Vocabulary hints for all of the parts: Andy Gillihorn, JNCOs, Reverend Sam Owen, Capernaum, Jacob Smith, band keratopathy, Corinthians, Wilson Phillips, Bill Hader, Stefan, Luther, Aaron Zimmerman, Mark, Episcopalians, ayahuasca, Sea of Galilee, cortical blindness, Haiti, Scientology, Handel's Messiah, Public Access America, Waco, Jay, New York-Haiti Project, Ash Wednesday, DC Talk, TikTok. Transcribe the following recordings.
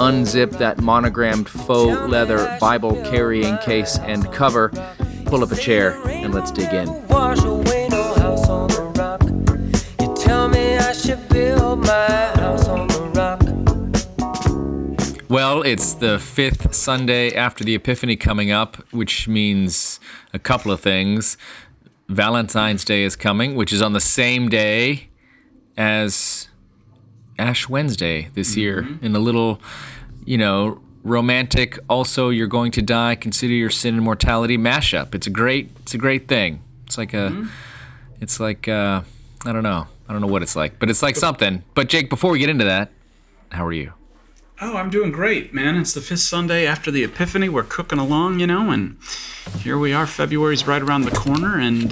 Unzip that monogrammed faux leather Bible-carrying case and cover, pull up a chair, and let's dig in. Well, it's the fifth Sunday after the Epiphany coming up, which means a couple of things. Valentine's Day is coming, which is on the same day as Ash Wednesday this year, in a little, romantic, also you're going to die, consider your sin and mortality mashup. It's a great thing. It's like I don't know what it's like, but it's like something. But Jake, before we get into that, how are you? Oh, I'm doing great, man. It's the fifth Sunday after the Epiphany. We're cooking along, and here we are. February's right around the corner, and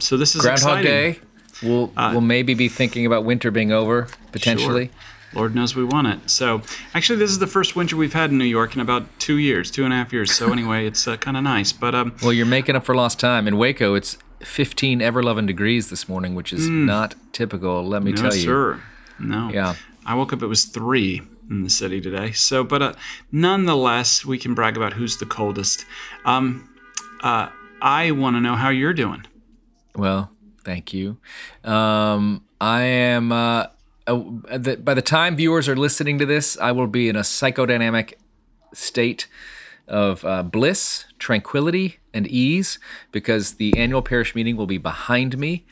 so this is Groundhog Day. We'll maybe be thinking about winter being over, potentially. Sure. Lord knows we want it. So, actually, this is the first winter we've had in New York in about 2.5 years. So, anyway, it's kind of nice. But well, you're making up for lost time. In Waco, it's 15 ever-loving degrees this morning, which is not typical, let me tell you. Sir. No. Yeah. I woke up, it was 3 in the city today. So, but nonetheless, we can brag about who's the coldest. I want to know how you're doing. Well, thank you. I am, by the time viewers are listening to this, I will be in a psychodynamic state of bliss, tranquility, and ease, because the annual parish meeting will be behind me.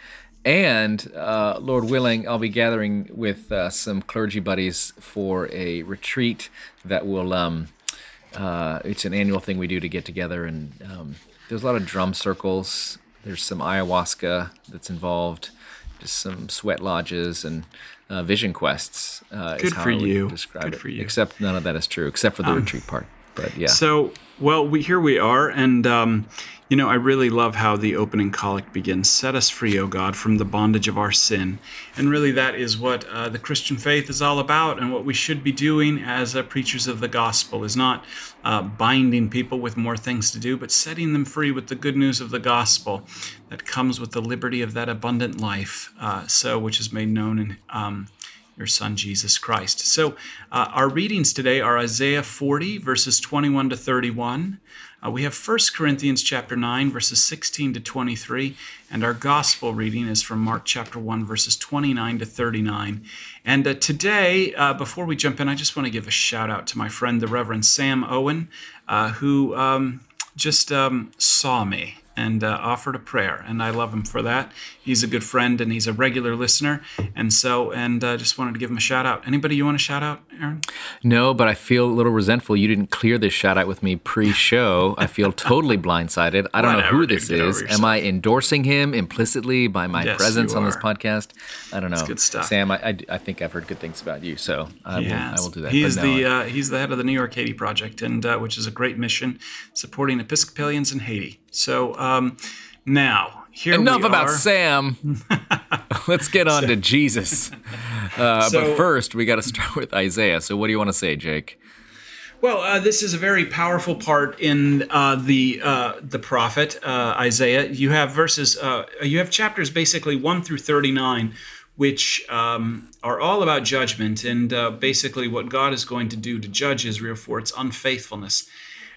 And Lord willing, I'll be gathering with some clergy buddies for a retreat that will, it's an annual thing we do to get together. And there's a lot of drum circles. There's some ayahuasca that's involved, just some sweat lodges and vision quests. Good for you. Good for you. Except none of that is true, except for the retreat part. But yeah. So, well, here we are, and I really love how the opening collect begins. Set us free, O God, from the bondage of our sin. And really that is what the Christian faith is all about, and what we should be doing as preachers of the gospel is not binding people with more things to do, but setting them free with the good news of the gospel that comes with the liberty of that abundant life, which is made known in your son, Jesus Christ. So our readings today are Isaiah 40, verses 21 to 31. We have 1 Corinthians chapter 9, verses 16 to 23. And our gospel reading is from Mark chapter 1, verses 29 to 39. And today, before we jump in, I just want to give a shout out to my friend, the Reverend Sam Owen, who just saw me and offered a prayer, and I love him for that. He's a good friend, and he's a regular listener, and just wanted to give him a shout-out. Anybody you want to shout-out, Aaron? No, but I feel a little resentful you didn't clear this shout-out with me pre-show. I feel totally blindsided. I don't know who this is. Am I endorsing him implicitly by my presence on this podcast? I don't know. It's good stuff. Sam, I think I've heard good things about you, so I will do that. He's the head of the New York-Haiti Project, and which is a great mission supporting Episcopalians in Haiti. So now, here we are. Enough about Sam. Let's get on to Jesus. But first, we got to start with Isaiah. So what do you want to say, Jake? Well, this is a very powerful part in the prophet, Isaiah. You have chapters basically 1 through 39, which are all about judgment and basically what God is going to do to judge Israel for its unfaithfulness.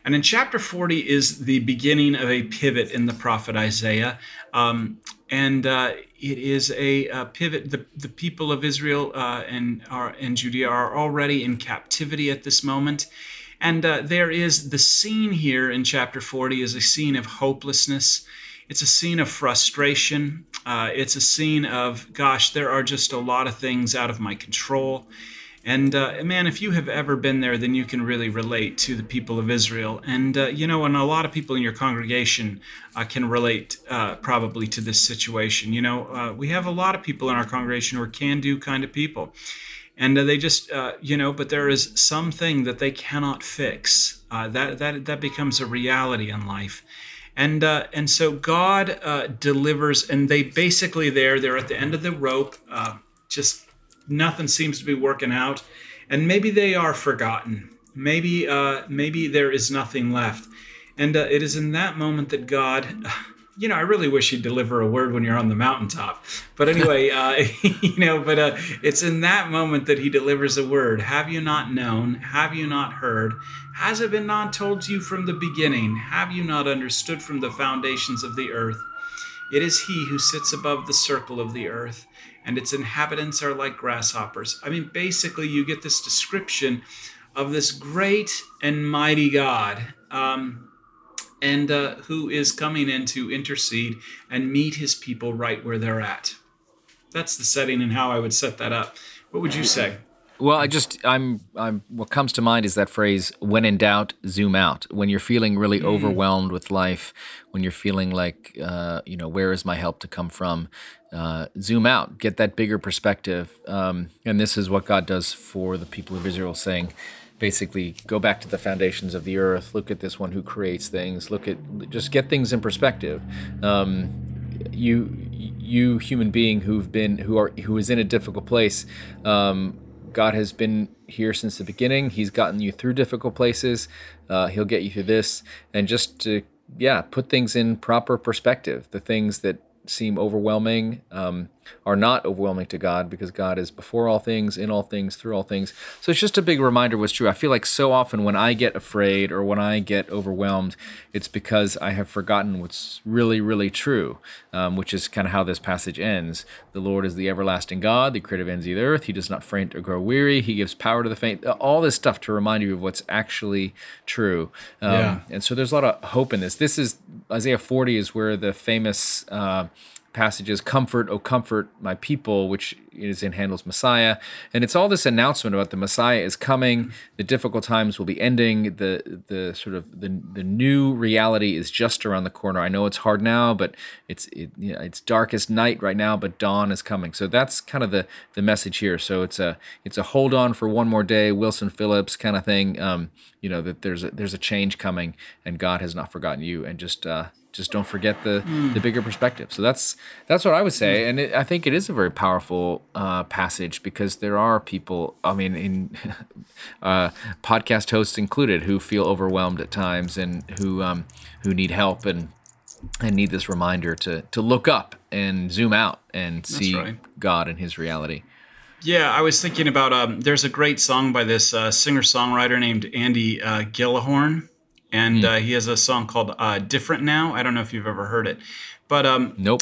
And in chapter 40 is the beginning of a pivot in the prophet Isaiah. It is a pivot. The people of Israel and Judea are already in captivity at this moment. And there is the scene here in chapter 40 is a scene of hopelessness. It's a scene of frustration. It's a scene of, gosh, there are just a lot of things out of my control. And man, if you have ever been there, then you can really relate to the people of Israel. And, and a lot of people in your congregation can relate probably to this situation. We have a lot of people in our congregation who are can-do kind of people. And they just, but there is something that they cannot fix. That becomes a reality in life. And so God delivers, and they basically they're at the end of the rope. Just nothing seems to be working out. And maybe they are forgotten. Maybe there is nothing left. And it is in that moment that God, I really wish he'd deliver a word when you're on the mountaintop. But anyway, it's in that moment that he delivers a word. Have you not known? Have you not heard? Has it been not told to you from the beginning? Have you not understood from the foundations of the earth? It is he who sits above the circle of the earth, and its inhabitants are like grasshoppers. I mean, basically, you get this description of this great and mighty God, and who is coming in to intercede and meet his people right where they're at. That's the setting and how I would set that up. What would you say? Well, what comes to mind is that phrase, when in doubt, zoom out. When you're feeling really overwhelmed with life, when you're feeling like, where is my help to come from? Zoom out, get that bigger perspective. And this is what God does for the people of Israel, saying, basically, go back to the foundations of the earth, look at this one who creates things, just get things in perspective. You human being who is in a difficult place, God has been here since the beginning. He's gotten you through difficult places. He'll get you through this. And just to, put things in proper perspective. The things that seem overwhelming are not overwhelming to God, because God is before all things, in all things, through all things. So it's just a big reminder what's true. I feel like so often when I get afraid or when I get overwhelmed, it's because I have forgotten what's really, really true, which is kind of how this passage ends. The Lord is the everlasting God, the creator of ends of the earth. He does not faint or grow weary. He gives power to the faint. All this stuff to remind you of what's actually true. And so there's a lot of hope in this. This is Isaiah 40 is where the famous passages, comfort, oh comfort my people, which is in Handel's Messiah. And it's all this announcement about the Messiah is coming, the difficult times will be ending, the sort of the new reality is just around the corner. I know it's hard now, but it's darkest night right now, but dawn is coming. So that's kind of the message here. So it's a hold on for one more day, Wilson Phillips kind of thing. That there's a change coming, and God has not forgotten you, and just don't forget the bigger perspective. So that's what I would say. And I think it is a very powerful passage, because there are people, in podcast hosts included, who feel overwhelmed at times and who need help and need this reminder to look up and zoom out and see God and his reality. Yeah, I was thinking about, there's a great song by this singer-songwriter named Andy Gillihorn. And he has a song called "Different Now." I don't know if you've ever heard it, but nope.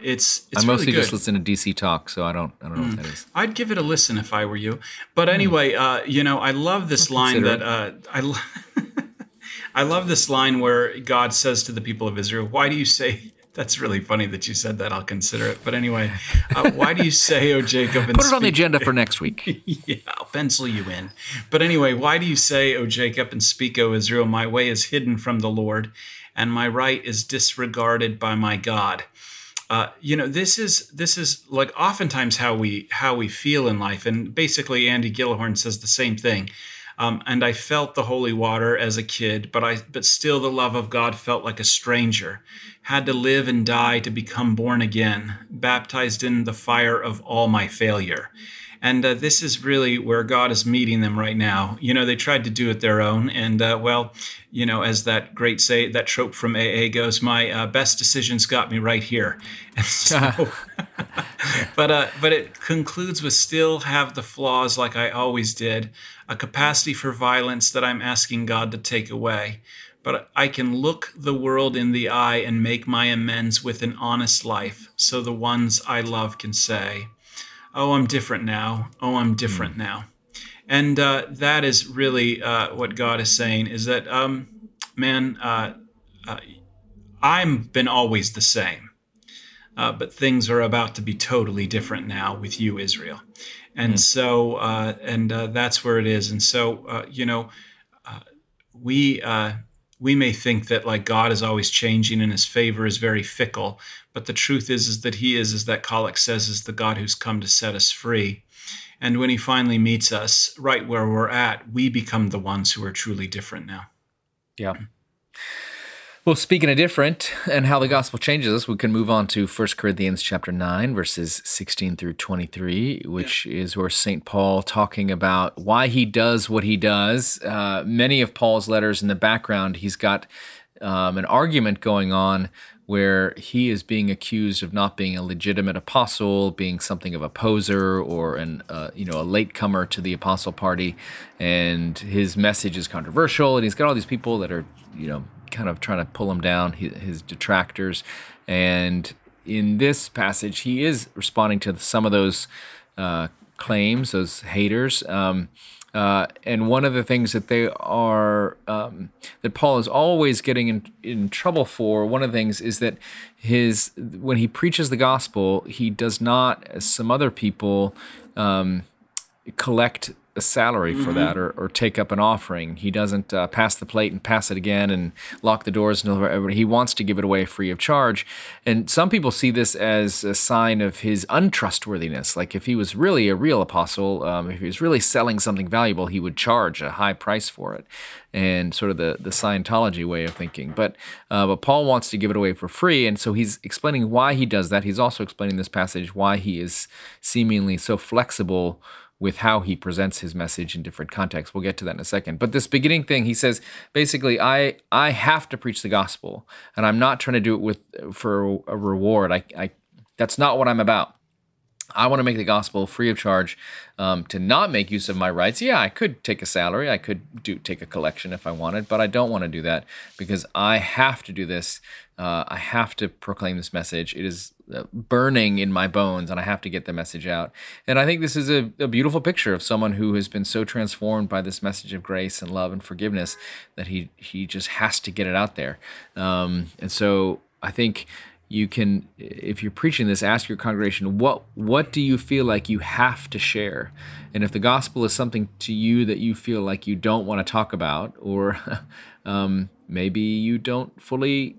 It's I mostly really good. Just listen to DC Talk, so I don't know what that is. I'd give it a listen if I were you. But anyway, I love this line that I love this line where God says to the people of Israel, "Why do you say?" That's really funny that you said that. I'll consider it. But anyway, why do you say, "Oh, Jacob," and put it on the agenda for next week. Yeah, I'll pencil you in. But anyway, why do you say, "Oh, Jacob," and speak, "Oh, Israel, my way is hidden from the Lord, and my right is disregarded by my God." This is like oftentimes how we feel in life, and basically Andy Gillihorn says the same thing. And I felt the holy water as a kid, but still the love of God felt like a stranger. Had to live and die to become born again, baptized in the fire of all my failure. And this is really where God is meeting them right now. They tried to do it their own. And, as that great that trope from AA goes, my best decisions got me right here. And so, but it concludes with still have the flaws like I always did, a capacity for violence that I'm asking God to take away. But I can look the world in the eye and make my amends with an honest life, so the ones I love can say, "Oh, I'm different now. Oh, I'm different now." And that is really what God is saying, is that, I've been always the same, but things are about to be totally different now with you, Israel. And so, that's where it is. And so, we may think that like God is always changing and his favor is very fickle, but the truth is that he is that Kolek says, is the God who's come to set us free. And when he finally meets us right where we're at, we become the ones who are truly different now. Yeah. Well, speaking of different and how the gospel changes us, we can move on to 1 Corinthians chapter 9, verses 16 through 23, which is where St. Paul talking about why he does what he does. Many of Paul's letters in the background, he's got an argument going on where he is being accused of not being a legitimate apostle, being something of a poser or a latecomer to the apostle party, and his message is controversial, and he's got all these people that are, kind of trying to pull him down, his detractors. And in this passage, he is responding to some of those claims, those haters. And one of the things that they are, that Paul is always getting in trouble for, one of the things is that when he preaches the gospel, he does not, as some other people, collect a salary for that or take up an offering. He doesn't pass the plate and pass it again and lock the doors. He wants to give it away free of charge. And some people see this as a sign of his untrustworthiness. Like if he was really a real apostle, if he was really selling something valuable, he would charge a high price for it, and sort of the Scientology way of thinking. But Paul wants to give it away for free, and so he's explaining why he does that. He's also explaining this passage why he is seemingly so flexible with how he presents his message in different contexts. We'll get to that in a second. But this beginning thing, he says, basically, I have to preach the gospel, and I'm not trying to do it for a reward. That's not what I'm about. I want to make the gospel free of charge, to not make use of my rights. Yeah, I could take a salary. I could take a collection if I wanted, but I don't want to do that because I have to do this. I have to proclaim this message. It is burning in my bones, and I have to get the message out. And I think this is a beautiful picture of someone who has been so transformed by this message of grace and love and forgiveness that he just has to get it out there. And so I think you can, if you're preaching this, ask your congregation, what do you feel like you have to share? And if the gospel is something to you that you feel like you don't want to talk about, or maybe you don't fully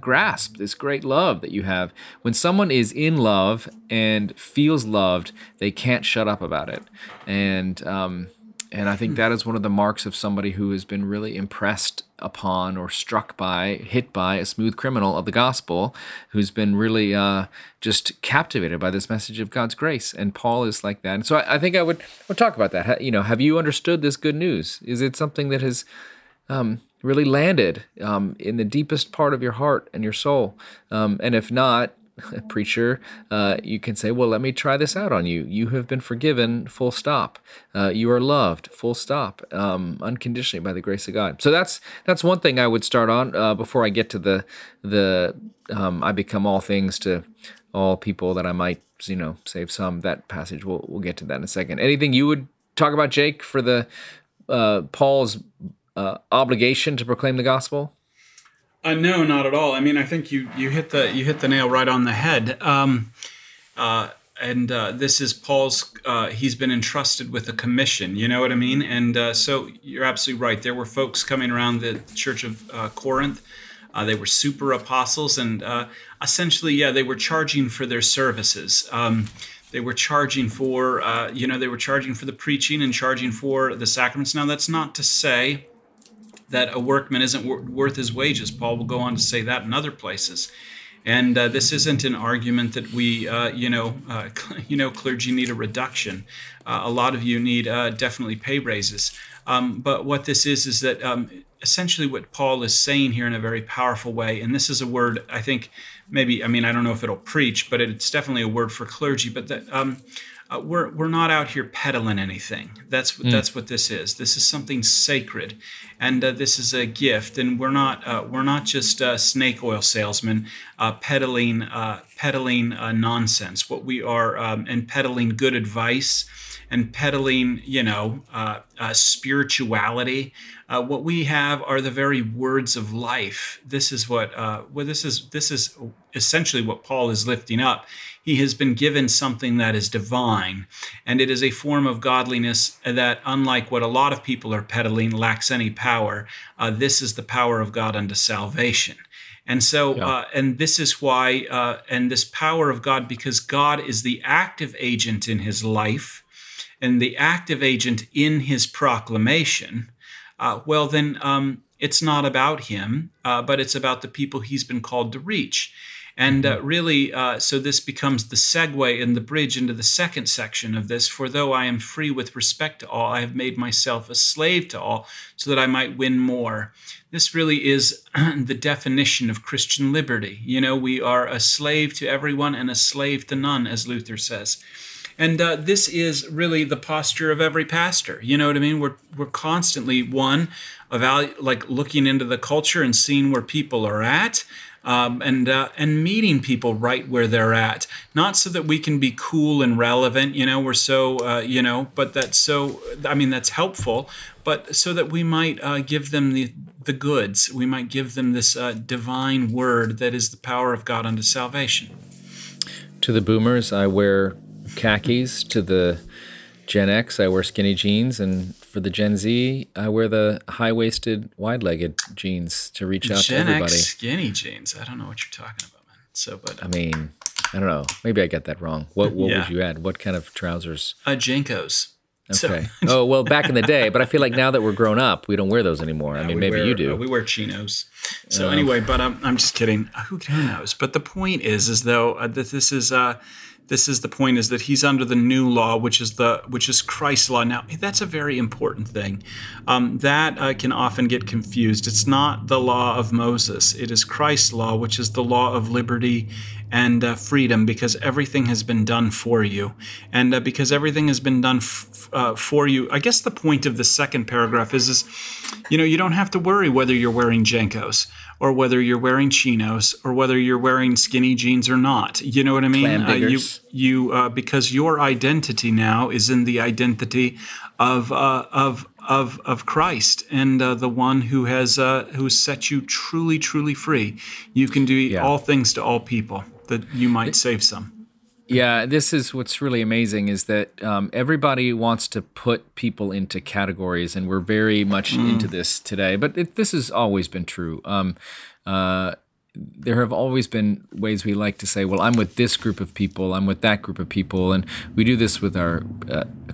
grasp this great love that you have. When someone is in love and feels loved, they can't shut up about it. And I think that is one of the marks of somebody who has been really impressed upon or struck by, hit by a smooth criminal of the gospel, who's been really just captivated by this message of God's grace. And Paul is like that. And so I think I would talk about that. Have you understood this good news? Is it something that has really landed in the deepest part of your heart and your soul? And if not, preacher, you can say, well, let me try this out on you. You have been forgiven, full stop. You are loved, full stop, unconditionally by the grace of God. So that's one thing I would start on before I get to the I become all things to all people that I might, save some. That passage, we'll get to that in a second. Anything you would talk about, Jake, for the Paul's obligation to proclaim the gospel? No, not at all. I mean, I think you hit the nail right on the head. This is Paul's. He's been entrusted with a commission. You know what I mean? And so you're absolutely right. There were folks coming around the church of Corinth. They were super apostles, and essentially, they were charging for their services. They were charging for, they were charging for the preaching and charging for the sacraments. Now, that's not to say that a workman isn't worth his wages. Paul will go on to say that in other places. And this isn't an argument that we, clergy need a reduction. A lot of you need definitely pay raises. But what this is that essentially what Paul is saying here in a very powerful way, and this is a word I think I don't know if it'll preach, but it's definitely a word for clergy, but that we're not out here peddling anything. That's what this is. This is something sacred, and this is a gift. And we're not just snake oil salesmen peddling nonsense. What we are and peddling good advice and peddling spirituality. What we have are the very words of life. This is what this is essentially what Paul is lifting up. He has been given something that is divine, and it is a form of godliness that, unlike what a lot of people are peddling, lacks any power. This is the power of God unto salvation. And so, and this is why, and this power of God, because God is the active agent in his life, and the active agent in his proclamation, well, then it's not about him, but it's about the people he's been called to reach. And really, so this becomes the segue and the bridge into the second section of this. For though I am free with respect to all, I have made myself a slave to all so that I might win more. This really is the definition of Christian liberty. You know, we are a slave to everyone and a slave to none, as Luther says. And this is really the posture of every pastor. You know what I mean? We're constantly, one, looking into the culture and seeing where people are at. And meeting people right where they're at, not so that we can be cool and relevant, you know, we're so, but that's so, I mean, that's helpful, but so that we might give them the goods. We might give them this divine word that is the power of God unto salvation. To the boomers, I wear khakis. To the Gen X, I wear skinny jeans. And for the Gen Z, I wear the high-waisted, wide-legged jeans to reach out to everybody. Gen X skinny jeans. I don't know what you're talking about, man. So, but I mean, I don't know. Maybe I got that wrong. What would you add? What kind of trousers? JNCOs. Okay. So. Oh, well, back in the day, but I feel like now that we're grown up, we don't wear those anymore. I mean, maybe you do. We wear chinos. So anyway, but I'm just kidding. Who knows? But the point is though that this is. This is the point, is that he's under the new law, which is Christ's law. Now, that's a very important thing. That can often get confused. It's not the law of Moses. It is Christ's law, which is the law of liberty and freedom, because everything has been done for you. And because everything has been done for you, I guess the point of the second paragraph is, you know, you don't have to worry whether you're wearing JNCOs or whether you're wearing chinos or whether you're wearing skinny jeans or not. You know what I mean? Because your identity now is in the identity of Christ and the one who has who set you truly, truly free. You can do all things to all people, that you might save some. Yeah, this is what's really amazing, is that everybody wants to put people into categories, and we're very much into this today. But this has always been true. There have always been ways we like to say, well, I'm with this group of people, I'm with that group of people. And we do this with our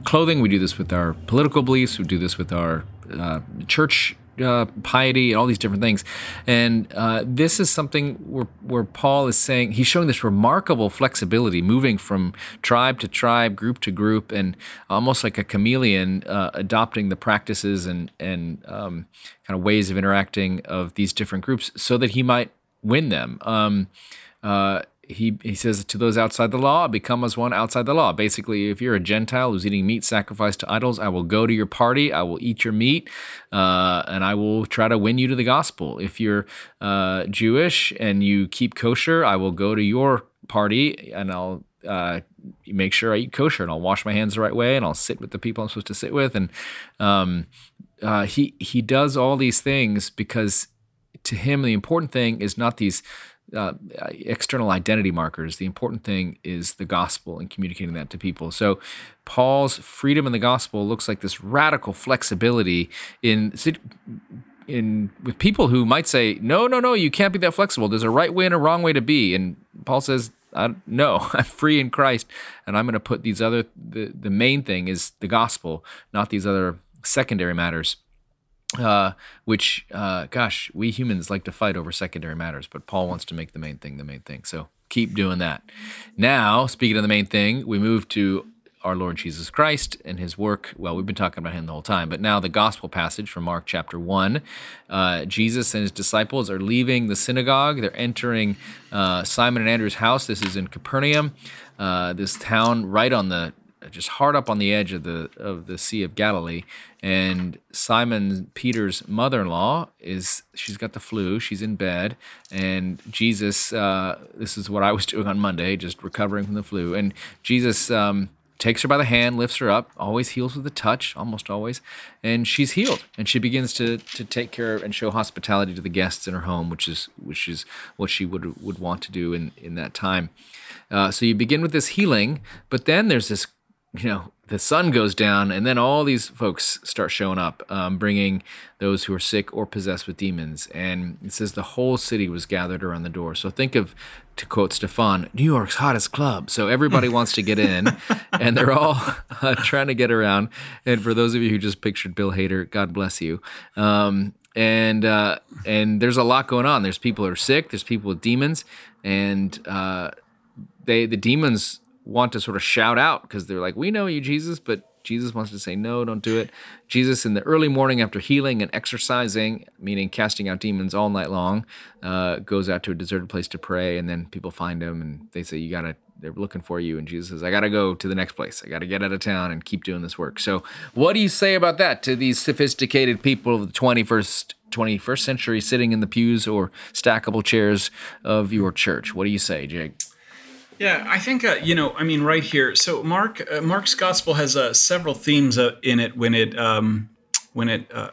clothing, we do this with our political beliefs, we do this with our church piety, and all these different things. And this is something where Paul is saying, he's showing this remarkable flexibility, moving from tribe to tribe, group to group, and almost like a chameleon, adopting the practices and kind of ways of interacting of these different groups so that he might win them. He says, to those outside the law, become as one outside the law. Basically, if you're a Gentile who's eating meat sacrificed to idols, I will go to your party, I will eat your meat, and I will try to win you to the gospel. If you're Jewish and you keep kosher, I will go to your party and I'll make sure I eat kosher, and I'll wash my hands the right way, and I'll sit with the people I'm supposed to sit with. And he does all these things because to him, the important thing is not these external identity markers. The important thing is the gospel and communicating that to people. So Paul's freedom in the gospel looks like this radical flexibility in with people who might say, no, you can't be that flexible. There's a right way and a wrong way to be. And Paul says, no, I'm free in Christ, and I'm going to put these other, the main thing is the gospel, not these other secondary matters. Which we humans like to fight over secondary matters, but Paul wants to make the main thing the main thing. So keep doing that. Now, speaking of the main thing, we move to our Lord Jesus Christ and his work. Well, we've been talking about him the whole time, but now the gospel passage from Mark chapter 1. Jesus and his disciples are leaving the synagogue. They're entering Simon and Andrew's house. This is in Capernaum, this town right on the just hard up on the edge of the Sea of Galilee. And Simon Peter's mother-in-law she's got the flu, she's in bed, and Jesus, this is what I was doing on Monday, just recovering from the flu, and Jesus takes her by the hand, lifts her up, always heals with a touch, almost always, and she's healed. And she begins to take care and show hospitality to the guests in her home, which is what she would want to do in that time. So you begin with this healing, but then there's this the sun goes down, and then all these folks start showing up, bringing those who are sick or possessed with demons. And it says the whole city was gathered around the door. So think of, to quote Stefan, New York's hottest club. So everybody wants to get in, and they're all trying to get around. And for those of you who just pictured Bill Hader, God bless you. And there's a lot going on. There's people who are sick. There's people with demons. And the demons want to sort of shout out because they're like, we know you, Jesus, but Jesus wants to say, no, don't do it. Jesus, in the early morning after healing and exercising, meaning casting out demons all night long, goes out to a deserted place to pray, and then people find him, and they say, they're looking for you, and Jesus says, I got to go to the next place. I got to get out of town and keep doing this work. So what do you say about that to these sophisticated people of the 21st century sitting in the pews or stackable chairs of your church? What do you say, Jake? Yeah, I think, right here. So Mark's gospel has several themes in it when it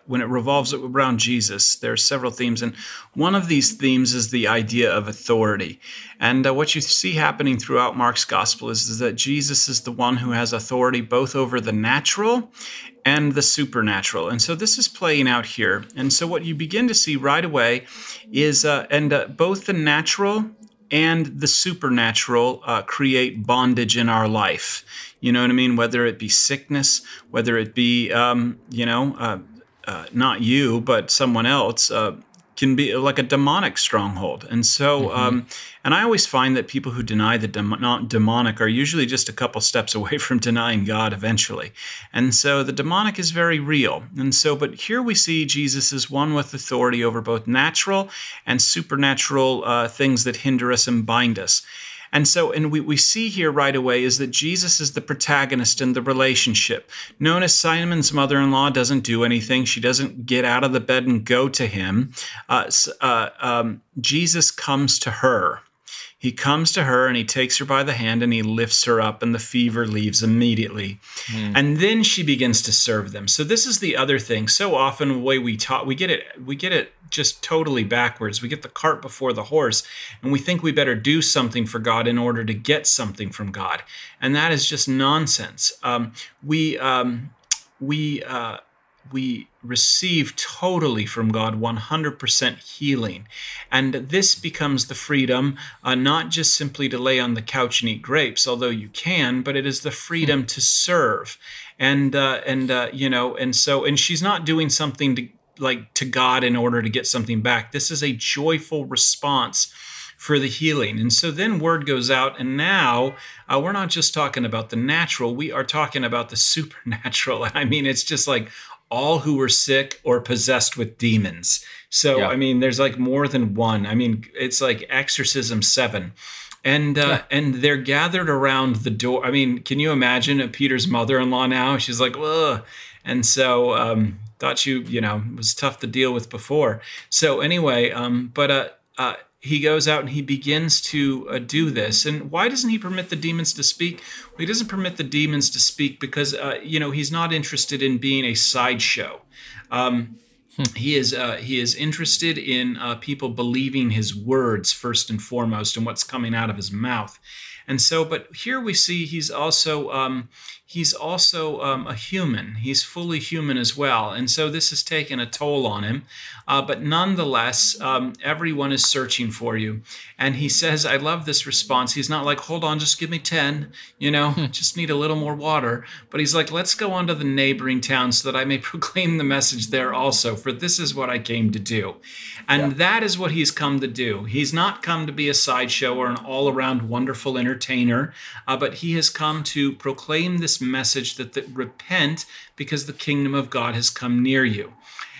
revolves around Jesus. There are several themes, and one of these themes is the idea of authority. And what you see happening throughout Mark's gospel is that Jesus is the one who has authority both over the natural and the supernatural. And so this is playing out here. And so what you begin to see right away is both the natural and the supernatural create bondage in our life. You know what I mean? Whether it be sickness, whether it be, not you, but someone else, can be like a demonic stronghold. And so, and I always find that people who deny the demonic are usually just a couple steps away from denying God eventually. And so the demonic is very real. And so, but here we see Jesus is one with authority over both natural and supernatural things that hinder us and bind us. And so, and we see here right away is that Jesus is the protagonist in the relationship. Notice Simon's mother-in-law doesn't do anything. She doesn't get out of the bed and go to him. Jesus comes to her. He comes to her and he takes her by the hand and he lifts her up, and the fever leaves immediately. And then she begins to serve them. So this is the other thing. So often the way we get it just totally backwards. We get the cart before the horse, and we think we better do something for God in order to get something from God. And that is just nonsense. We receive totally from God 100% healing. And this becomes the freedom, not just simply to lay on the couch and eat grapes, although you can, but it is the freedom to serve. And she's not doing something to God in order to get something back. This is a joyful response for the healing. And so then word goes out, and now we're not just talking about the natural, we are talking about the supernatural. I mean, it's just like all who were sick or possessed with demons. So, yeah. I mean, there's like more than one. I mean, it's like Exorcism 7. And they're gathered around the door. I mean, can you imagine Peter's mother-in-law now? She's like, ugh. And so thought it was tough to deal with before. So anyway, he goes out and he begins to do this. And why doesn't he permit the demons to speak? Well, he doesn't permit the demons to speak because, he's not interested in being a sideshow. He is interested in people believing his words first and foremost and what's coming out of his mouth. And so, but here we see he's also a human. He's fully human as well. And so this has taken a toll on him. But nonetheless, everyone is searching for you. And he says, I love this response. He's not like, hold on, just give me 10, just need a little more water. But he's like, let's go on to the neighboring town so that I may proclaim the message there also, for this is what I came to do. And that is what he's come to do. He's not come to be a sideshow or an all-around wonderful entertainer, but he has come to proclaim this message that repent because the kingdom of God has come near you.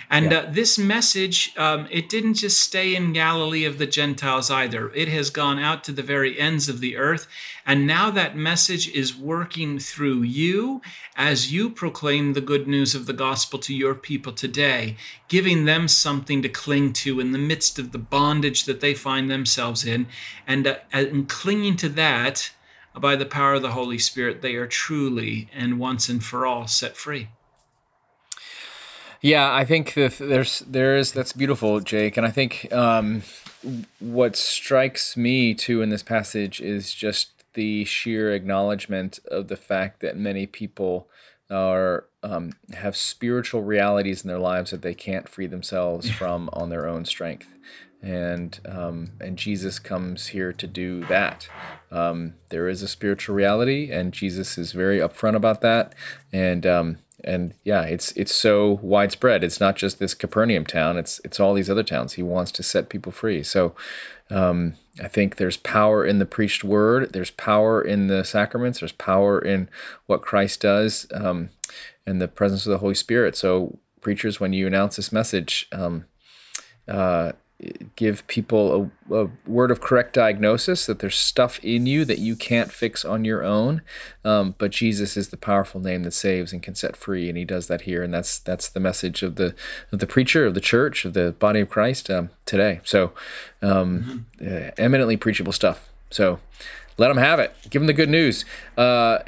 And this message, it didn't just stay in Galilee of the Gentiles either. It has gone out to the very ends of the earth. And now that message is working through you as you proclaim the good news of the gospel to your people today, giving them something to cling to in the midst of the bondage that they find themselves in. And clinging to that, by the power of the Holy Spirit, they are truly and once and for all set free. Yeah, I think there is that's beautiful, Jake. And I think what strikes me too in this passage is just the sheer acknowledgement of the fact that many people are have spiritual realities in their lives that they can't free themselves from on their own strength. And Jesus comes here to do that. There is a spiritual reality, and Jesus is very upfront about that. And yeah, it's so widespread. It's not just this Capernaum town. It's all these other towns. He wants to set people free. So I think there's power in the preached word. There's power in the sacraments. There's power in what Christ does, and the presence of the Holy Spirit. So preachers, when you announce this message, give people a word of correct diagnosis, that there's stuff in you that you can't fix on your own, but Jesus is the powerful name that saves and can set free, and he does that here, and that's the message of the preacher, of the church, of the body of Christ today. So eminently preachable stuff. So let them have it. Give them the good news.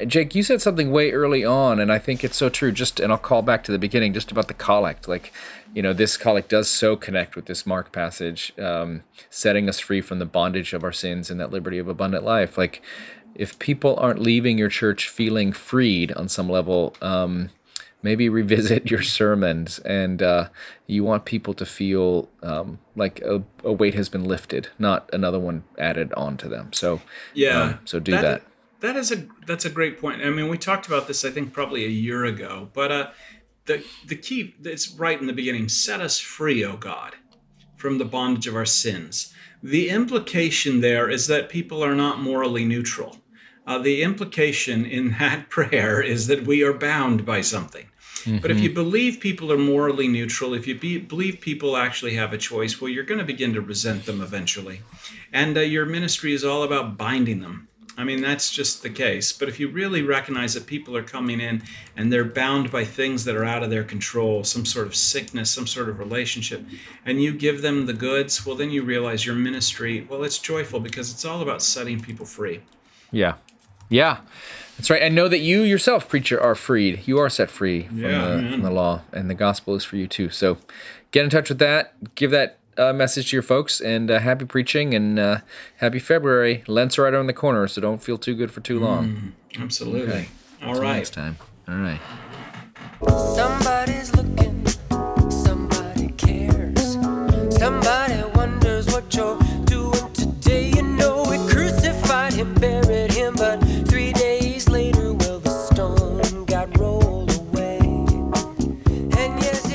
Jake, you said something way early on, and I think it's so true. And I'll call back to the beginning, just about the collect. Like, you know, this collect does so connect with this Mark passage, setting us free from the bondage of our sins and that liberty of abundant life. Like, if people aren't leaving your church feeling freed on some level, maybe revisit your sermons, and you want people to feel like a weight has been lifted, not another one added onto them. So yeah, so do that. That's a great point. I mean, we talked about this, I think, probably a year ago, but the key, it's right in the beginning: set us free, O God, from the bondage of our sins. The implication there is that people are not morally neutral. The implication in that prayer is that we are bound by something. Mm-hmm. But if you believe people are morally neutral, if you believe people actually have a choice, well, you're going to begin to resent them eventually. And your ministry is all about binding them. I mean, that's just the case. But if you really recognize that people are coming in and they're bound by things that are out of their control, some sort of sickness, some sort of relationship, and you give them the goods, well, then you realize your ministry, well, it's joyful because it's all about setting people free. Yeah. Yeah, that's right. And know that you yourself, preacher, are freed. You are set free from the law, and the gospel is for you too. So get in touch with that. Give that message to your folks, and happy preaching, and happy February. Lent's right around the corner, so don't feel too good for too long. Absolutely. Okay. All right. Until next time. All right. Somebody's looking. Somebody cares. Somebody wonders what you're doing today. You know we crucified him, buried him, but 3 days later, well, the stone got rolled away. And yes,